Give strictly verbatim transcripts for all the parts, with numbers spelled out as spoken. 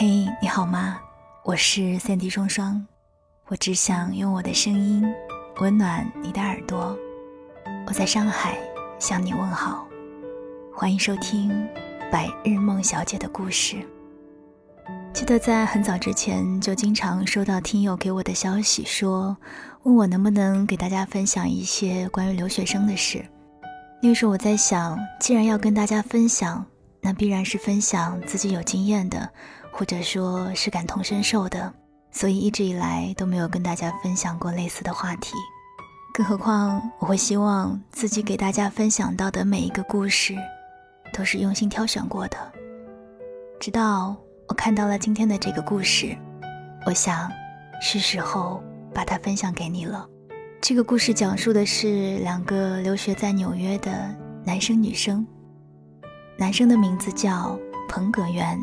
嘿、hey, 你好吗？我是三 D 双双，我只想用我的声音温暖你的耳朵。我在上海向你问好，欢迎收听百日梦小姐的故事。记得在很早之前就经常收到听友给我的消息，说问我能不能给大家分享一些关于留学生的事。那时候我在想，既然要跟大家分享，那必然是分享自己有经验的，或者说是感同身受的，所以一直以来都没有跟大家分享过类似的话题。更何况我会希望自己给大家分享到的每一个故事都是用心挑选过的。直到我看到了今天的这个故事，我想是时候把它分享给你了。这个故事讲述的是两个留学在纽约的男生女生，男生的名字叫彭葛元，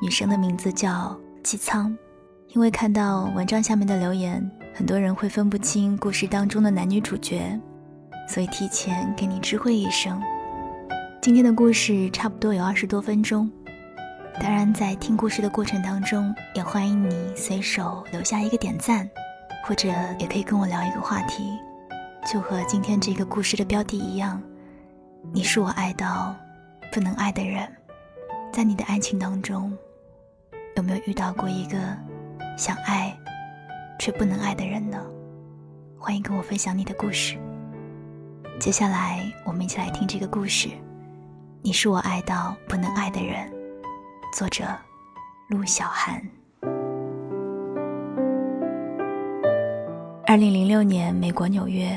女生的名字叫姬仓。因为看到文章下面的留言，很多人会分不清故事当中的男女主角，所以提前给你知会一声。今天的故事差不多有二十多分钟，当然在听故事的过程当中，也欢迎你随手留下一个点赞，或者也可以跟我聊一个话题，就和今天这个故事的标题一样，你是我爱到不能爱的人。在你的爱情当中，有没有遇到过一个想爱却不能爱的人呢？欢迎跟我分享你的故事。接下来我们一起来听这个故事，你是我爱到不能爱的人，作者陆小寒。二零零六年，美国纽约，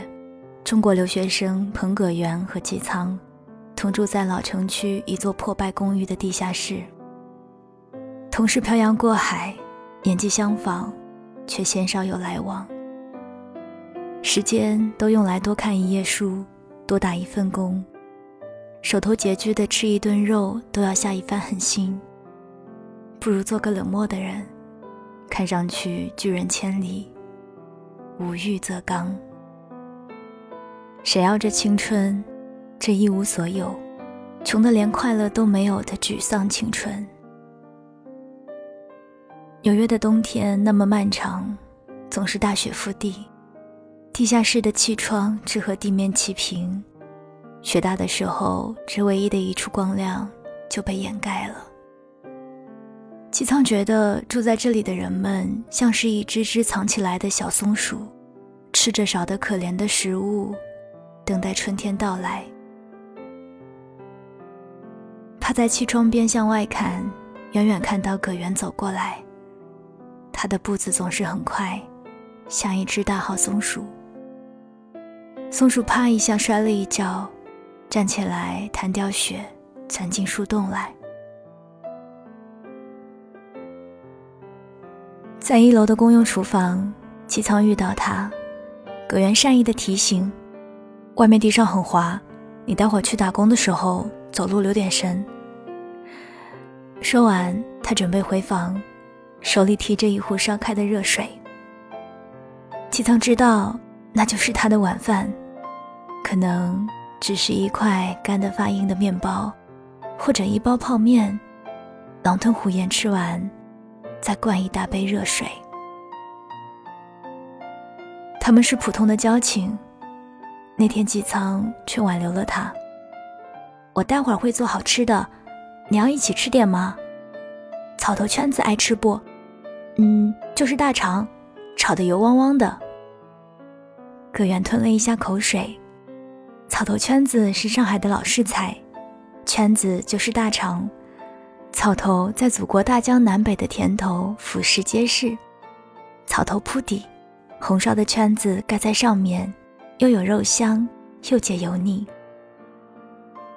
中国留学生彭葛元和姬仓同住在老城区一座破败公寓的地下室，同是漂洋过海，年纪相仿，却鲜少有来往。时间都用来多看一页书，多打一份工，手头拮据的吃一顿肉都要下一番狠心，不如做个冷漠的人，看上去拒人千里，无欲则刚。谁要这青春，这一无所有，穷得连快乐都没有的沮丧青春。纽约的冬天那么漫长，总是大雪覆地，地下室的气窗只和地面齐平，雪大的时候，这唯一的一处光亮就被掩盖了。姬仓觉得住在这里的人们像是一只只藏起来的小松鼠，吃着少得可怜的食物，等待春天到来。他在气窗边向外看，远远看到葛元走过来，他的步子总是很快，像一只大号松鼠。松鼠啪一下摔了一跤，站起来弹掉雪，钻进树洞来。在一楼的公用厨房，姬仓遇到他，葛元善意的提醒，外面地上很滑，你待会儿去打工的时候走路留点神。说完，他准备回房，手里提着一壶烧开的热水。姬仓知道那就是他的晚饭，可能只是一块干得发硬的面包，或者一包泡面，狼吞虎咽吃完，再灌一大杯热水。他们是普通的交情，那天姬仓却挽留了他。我待会儿会做好吃的，你要一起吃点吗？草头圈子爱吃不？嗯，就是大肠，炒得油汪汪的。葛元吞了一下口水。草头圈子是上海的老式菜，圈子就是大肠，草头在祖国大江南北的甜头俯拾皆是，草头铺底，红烧的圈子盖在上面，又有肉香，又解油腻。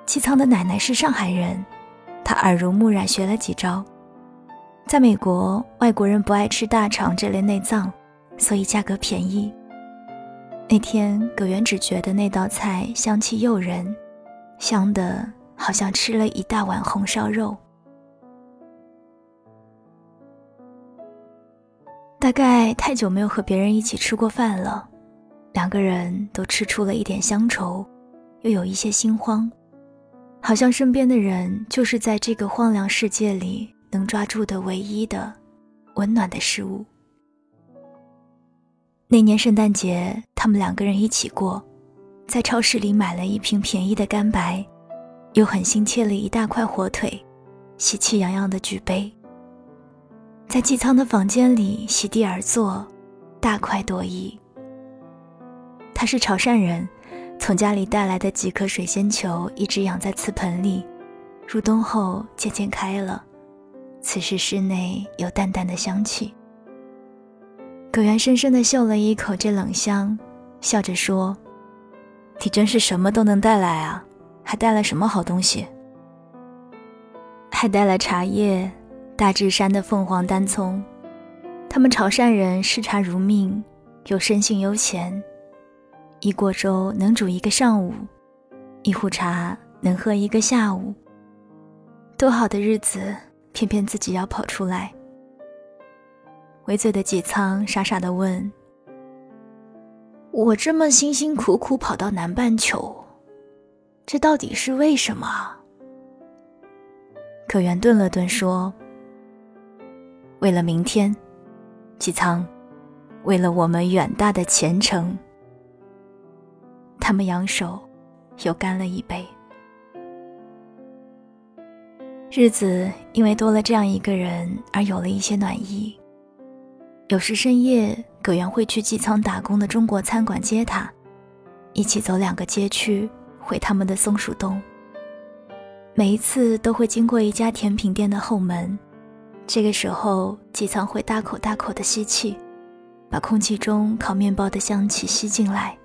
姬仓的奶奶是上海人，她耳濡目染学了几招。在美国，外国人不爱吃大肠这类内脏，所以价格便宜。那天葛元只觉得那道菜香气诱人，香得好像吃了一大碗红烧肉。大概太久没有和别人一起吃过饭了，两个人都吃出了一点乡愁，又有一些心慌，好像身边的人就是在这个荒凉世界里能抓住的唯一的温暖的事物。那年圣诞节，他们两个人一起过，在超市里买了一瓶便宜的干白，又狠心切了一大块火腿，喜气洋洋地举杯，在寄仓的房间里席地而坐，大快朵颐。他是潮汕人，从家里带来的几颗水仙球一直养在瓷盆里，入冬后渐渐开了，此时室内有淡淡的香气。葛源深深地嗅了一口这冷香，笑着说：“你真是什么都能带来啊，还带来什么好东西？”还带来茶叶、大智山的凤凰单葱。他们潮汕人嗜茶如命，又生性悠闲，一锅粥能煮一个上午，一壶茶能喝一个下午。多好的日子，偏偏自己要跑出来。微醉的纪苍傻傻地问：“我这么辛辛苦苦跑到南半球，这到底是为什么？”可元顿了顿说：“为了明天，纪苍，为了我们远大的前程。”他们扬手，又干了一杯。日子因为多了这样一个人而有了一些暖意。有时深夜，葛源会去纪苍打工的中国餐馆接他，一起走两个街区回他们的松鼠洞。每一次都会经过一家甜品店的后门，这个时候纪苍会大口大口的吸气，把空气中烤面包的香气吸进来。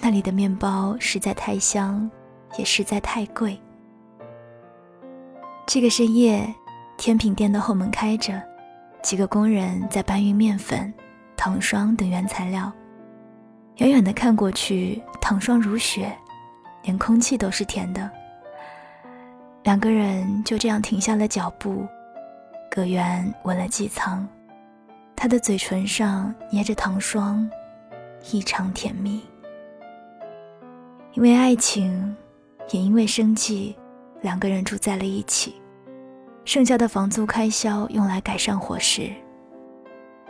那里的面包实在太香，也实在太贵。这个深夜，甜品店的后门开着，几个工人在搬运面粉、糖霜等原材料。远远地看过去，糖霜如雪，连空气都是甜的。两个人就这样停下了脚步，葛源吻了纪苍，他的嘴唇上捏着糖霜，异常甜蜜。因为爱情，也因为生计，两个人住在了一起，剩下的房租开销用来改善伙食。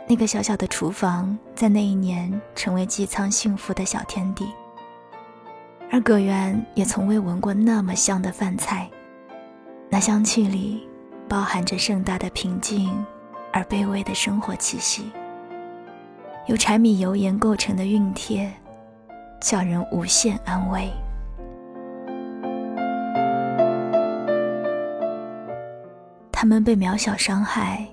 那个小小的厨房在那一年成为纪苍幸福的小天地，而葛源也从未闻过那么香的饭菜，那香气里包含着盛大的平静而卑微的生活气息，由柴米油盐构成的熨帖，叫人无限安慰。他们被渺小伤害，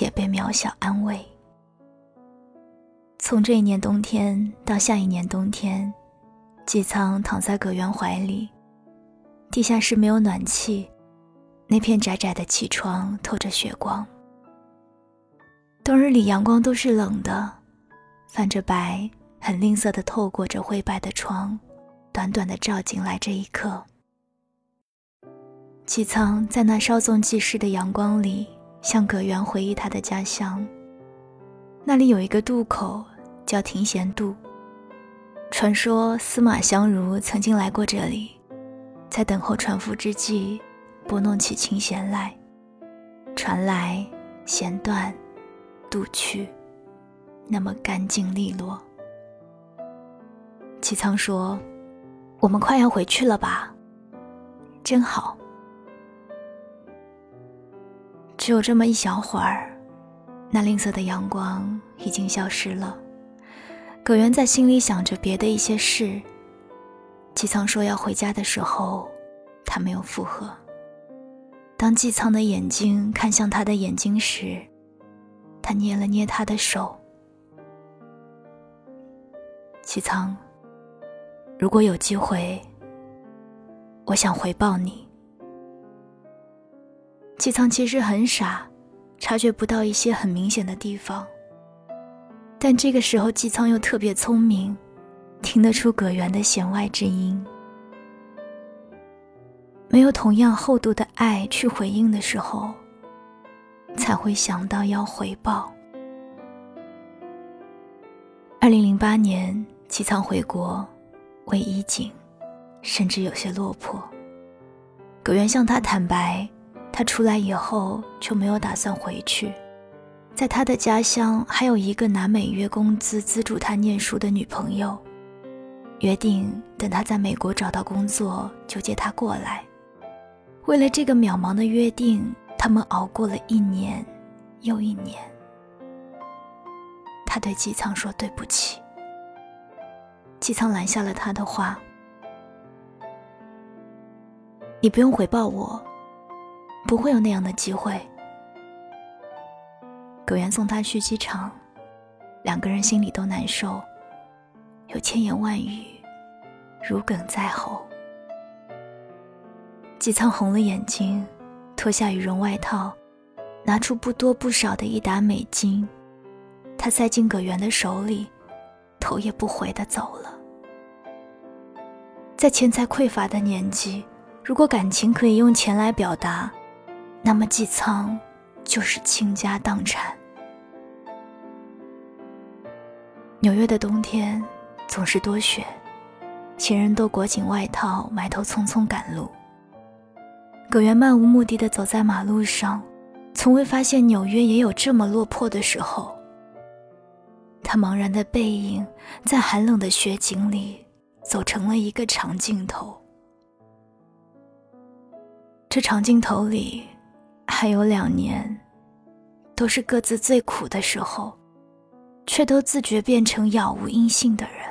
也被渺小安慰。从这一年冬天到下一年冬天，纪苍躺在葛源怀里。地下室没有暖气，那片窄窄的气窗透着血光。冬日里阳光都是冷的，泛着白，很吝啬地透过这灰白的窗，短短地照进来这一刻。纪苍在那稍纵即逝的阳光里，向葛源回忆他的家乡。那里有一个渡口叫停闲渡，传说司马相如曾经来过这里，在等候船夫之际，拨弄起琴弦来，传来弦断渡去，那么干净利落。纪苍说：“我们快要回去了吧，真好。”只有这么一小会儿，那吝啬的阳光已经消失了。葛源在心里想着别的一些事。纪苍说要回家的时候，他没有附和。当纪苍的眼睛看向他的眼睛时，他捏了捏他的手。纪苍，如果有机会，我想回报你。纪苍其实很傻，察觉不到一些很明显的地方，但这个时候纪苍又特别聪明，听得出葛源的弦外之音。没有同样厚度的爱去回应的时候，才会想到要回报。二零零八年，纪苍回国，为衣锦，甚至有些落魄。葛源向他坦白，他出来以后就没有打算回去，在他的家乡还有一个拿每月工资资助他念书的女朋友，约定等他在美国找到工作就接他过来。为了这个渺茫的约定，他们熬过了一年又一年。他对姬苍说对不起，姬苍拦下了他的话，你不用回报我，不会有那样的机会。葛源送他去机场，两个人心里都难受，有千言万语如鲠在喉。姬苍红了眼睛，脱下羽绒外套，拿出不多不少的一沓美金，他塞进葛源的手里，头也不回地走了。在钱财匮乏的年纪，如果感情可以用钱来表达，那么姬苍就是倾家荡产。纽约的冬天总是多雪，行人都裹紧外套，埋头匆匆赶路。葛源漫无目的地走在马路上，从未发现纽约也有这么落魄的时候。他茫然的背影在寒冷的雪景里走成了一个长镜头，这长镜头里还有两年，都是各自最苦的时候，却都自觉变成杳无音信的人。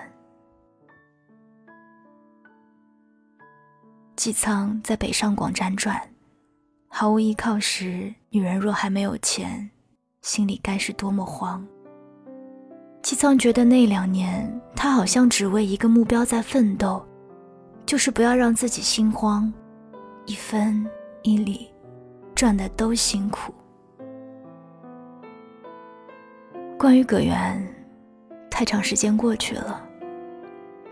姬苍在北上广辗转，毫无依靠时，女人若还没有钱，心里该是多么慌。姬苍觉得那两年他好像只为一个目标在奋斗，就是不要让自己心慌，一分一厘赚得都辛苦。关于葛源，太长时间过去了，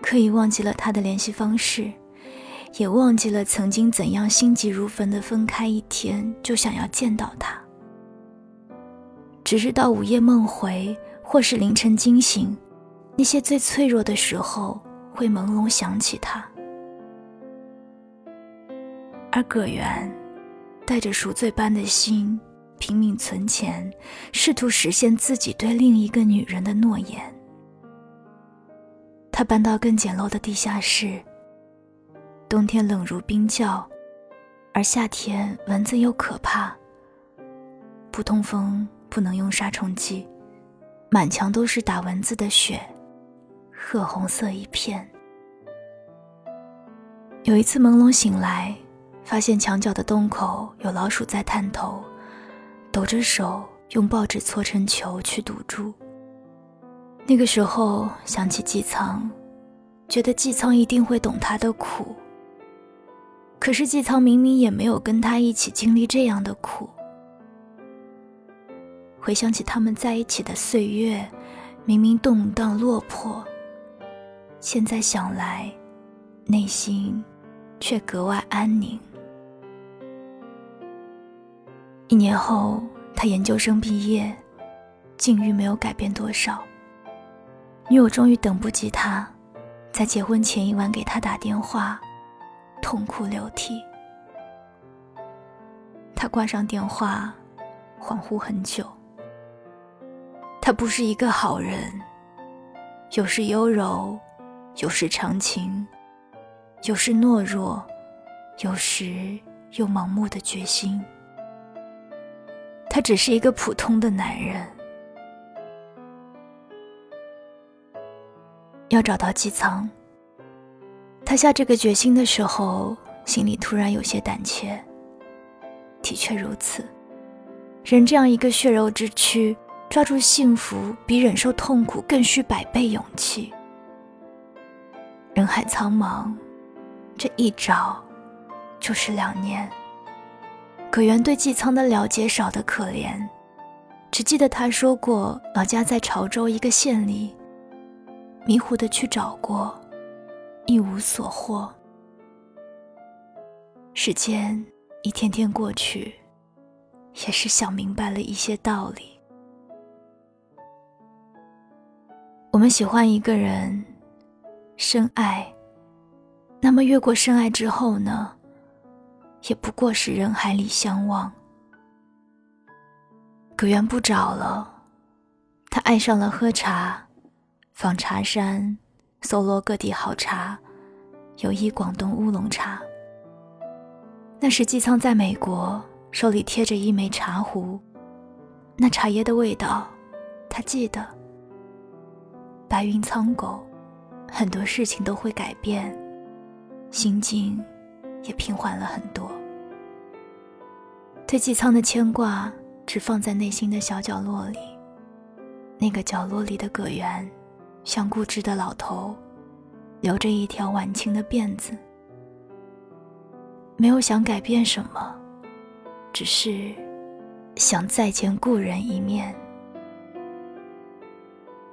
刻意忘记了他的联系方式，也忘记了曾经怎样心急如焚地分开一天就想要见到他。只是到午夜梦回或是凌晨惊醒，那些最脆弱的时候会朦胧想起他。而葛源带着赎罪般的心，拼命存钱，试图实现自己对另一个女人的诺言。他搬到更简陋的地下室，冬天冷如冰窖，而夏天蚊子又可怕，不通风，不能用杀虫剂，满墙都是打蚊子的血，褐红色一片。有一次朦胧醒来，发现墙角的洞口有老鼠在探头，抖着手用报纸搓成球去堵住。那个时候想起姬苍，觉得姬苍一定会懂他的苦，可是姬苍明明也没有跟他一起经历这样的苦。回想起他们在一起的岁月，明明动荡落魄，现在想来，内心却格外安宁。一年后，他研究生毕业，境遇没有改变多少。女友终于等不及他，在结婚前一晚给他打电话，痛哭流涕。他挂上电话，恍惚很久。他不是一个好人，有时优柔，有时长情，有时懦弱，有时又盲目的决心。他只是一个普通的男人。要找到姬苍，他下这个决心的时候，心里突然有些胆怯。的确如此，人这样一个血肉之躯，抓住幸福比忍受痛苦更需百倍勇气。人海苍茫，这一找就是两年。葛源对姬苍的了解少得可怜，只记得他说过老家在潮州一个县里，迷糊的去找过，一无所获。时间一天天过去，也是想明白了一些道理。我们喜欢一个人，深爱，那么越过深爱之后呢？也不过是人海里相望。可缘不找了，他爱上了喝茶，访茶山，搜罗各地好茶，尤以广东乌龙茶。那时纪沧在美国，手里贴着一枚茶壶，那茶叶的味道他记得。白云苍狗，很多事情都会改变，心境也平缓了很多。对纪沧的牵挂只放在内心的小角落里，那个角落里的葛源像固执的老头，留着一条晚清的辫子，没有想改变什么，只是想再见故人一面。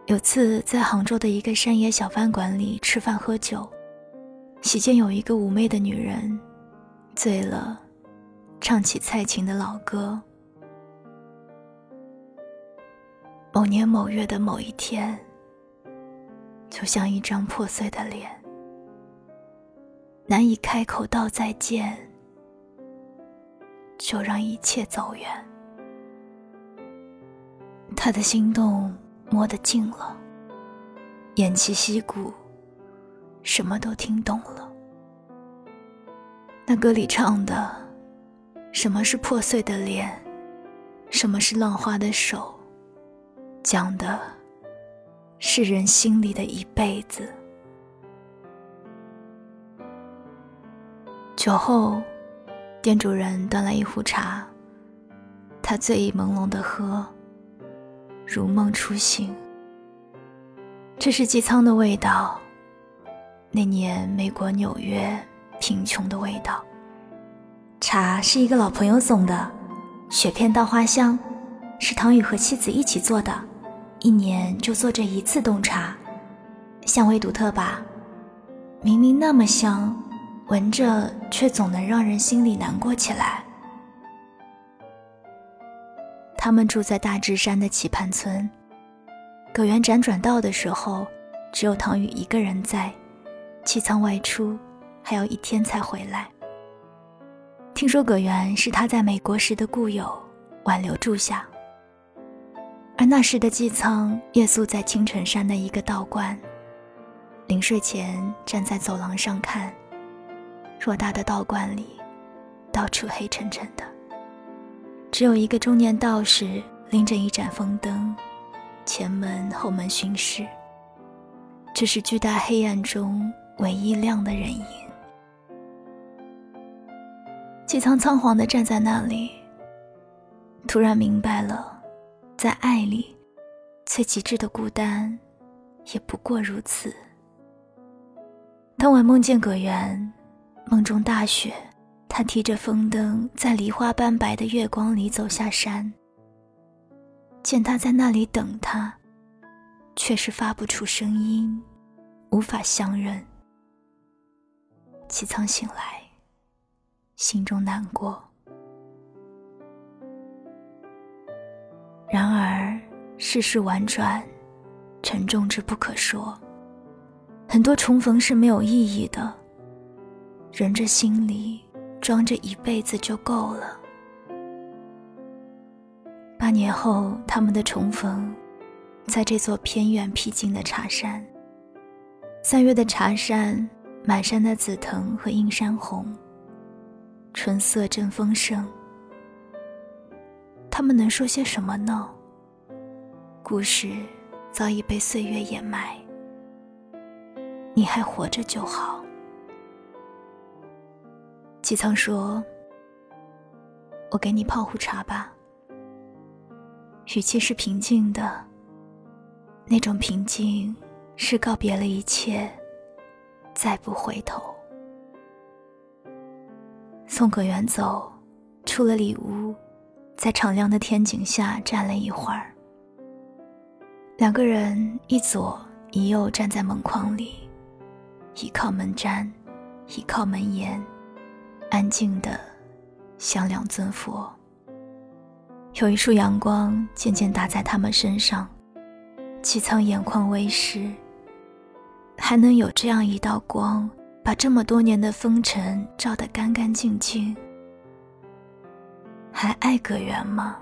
有次在杭州的一个山野小饭馆里吃饭喝酒，席间有一个妩媚的女人醉了，唱起蔡琴的老歌。某年某月的某一天，就像一张破碎的脸，难以开口道再见，就让一切走远。他的心动摸得近了，偃旗息鼓，什么都听懂了。那歌里唱的，什么是破碎的脸，什么是浪花的手，讲的是人心里的一辈子。酒后，店主人端来一壶茶，他醉意朦胧地喝，如梦初醒。这是纪沧的味道，那年美国纽约贫穷的味道。茶是一个老朋友送的，雪片稻花香是唐宇和妻子一起做的，一年就做这一次冻茶，香味独特吧，明明那么香，闻着却总能让人心里难过起来。他们住在大智山的棋盘村，葛源辗转到的时候，只有唐宇一个人在，纪沧外出，还要一天才回来。听说葛源是他在美国时的故友，挽留住下。而那时的纪沧夜宿在青城山的一个道观，临睡前站在走廊上看，偌大的道观里，到处黑沉沉的。只有一个中年道士拎着一盏风灯，前门后门巡视，这是巨大黑暗中唯一亮的人影。纪沧仓皇地站在那里，突然明白了，在爱里最极致的孤单也不过如此。当晚梦见葛源，梦中大雪，他提着风灯，在梨花斑白的月光里走下山，见他在那里等他，却是发不出声音，无法相认。纪沧醒来，心中难过。然而世事婉转，沉重之不可说，很多重逢是没有意义的，人这心里装着一辈子就够了。八年后，他们的重逢在这座偏远僻静的茶山。三月的茶山，满山的紫藤和映山红，春色正丰盛。他们能说些什么呢？故事早已被岁月掩埋，你还活着就好。纪沧说，我给你泡壶茶吧。语气是平静的，那种平静是告别了一切，再不回头。送葛源走，出了里屋，在敞亮的天井下站了一会儿。两个人一左一右站在门框里，一靠门毡，一靠门沿，安静的像两尊佛。有一束阳光渐渐打在他们身上，纪沧眼眶微湿，还能有这样一道光，把这么多年的风尘照得干干净净，还爱葛源吗？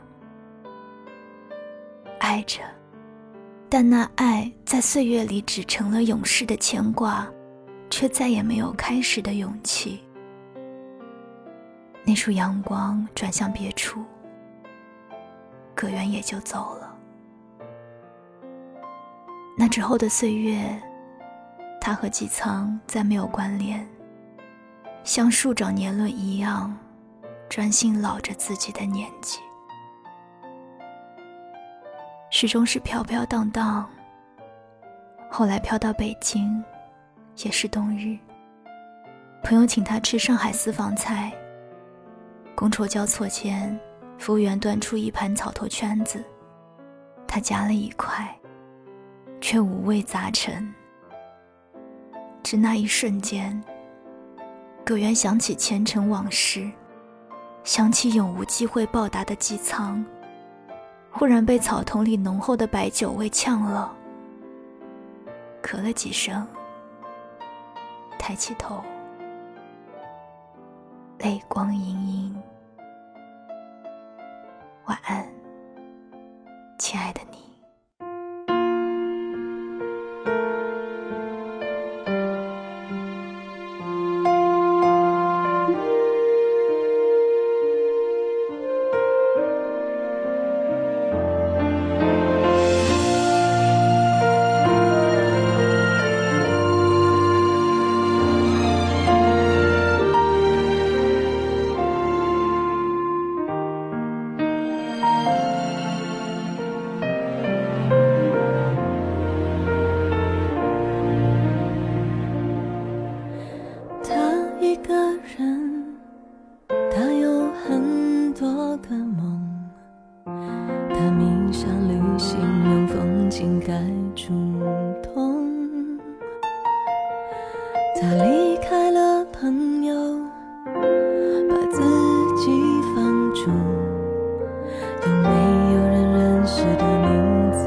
爱着，但那爱在岁月里只成了永世的牵挂，却再也没有开始的勇气。那束阳光转向别处，葛源也就走了。那之后的岁月，他和姬苍再没有关联，像树长年轮一样，专心老着自己的年纪，始终是飘飘荡荡。后来飘到北京，也是冬日，朋友请他吃上海私房菜，觥筹交错间，服务员端出一盘草头圈子，他夹了一块，却五味杂陈。只那一瞬间，葛源想起前尘往事，想起永无机会报答的姬苍，忽然被草丛里浓厚的白酒味呛了，咳了几声，抬起头，泪光盈盈。晚安，亲爱的你。他离开了朋友，把自己放逐，有没有人认识的名字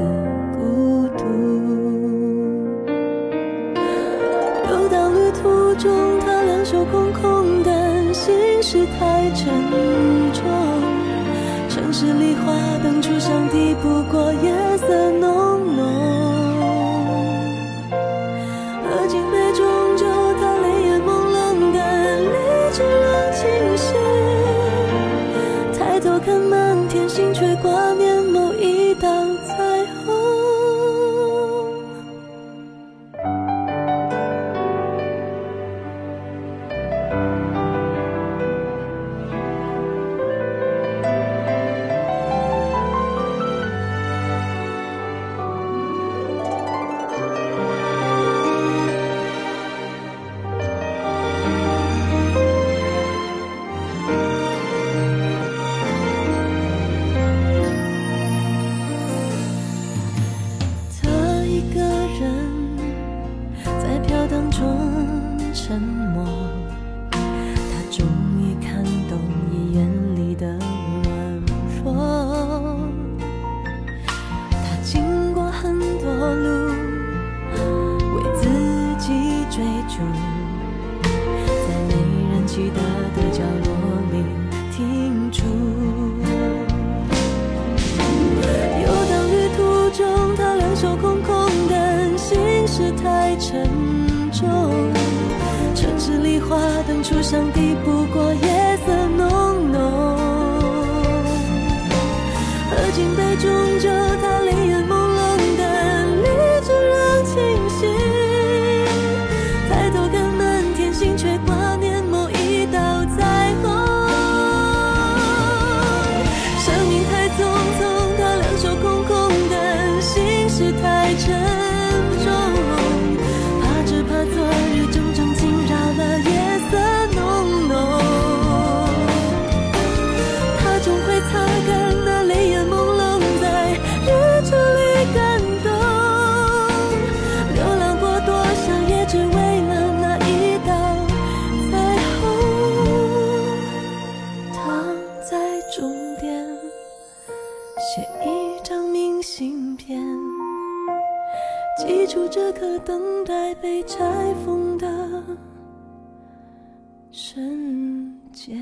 孤独。游荡旅途中，他两手空空，但心事太沉重。城市里花灯初上，抵不过夜色浓浓。心却挂面某一道彩虹，沉默，他终于看懂医院里的软弱。他经过很多路，为自己追逐，在没人记得的角落里停住。游荡旅途中，他两手空空，但心事太沉重。十里花灯初上，抵不过夜色浓浓。喝尽杯中酒，他泪眼朦胧，但理智仍清醒。抬头看满天星，却挂念某一道彩虹。生命太匆匆，他两手空空，但心事太沉。记住这颗等待被拆封的瞬间。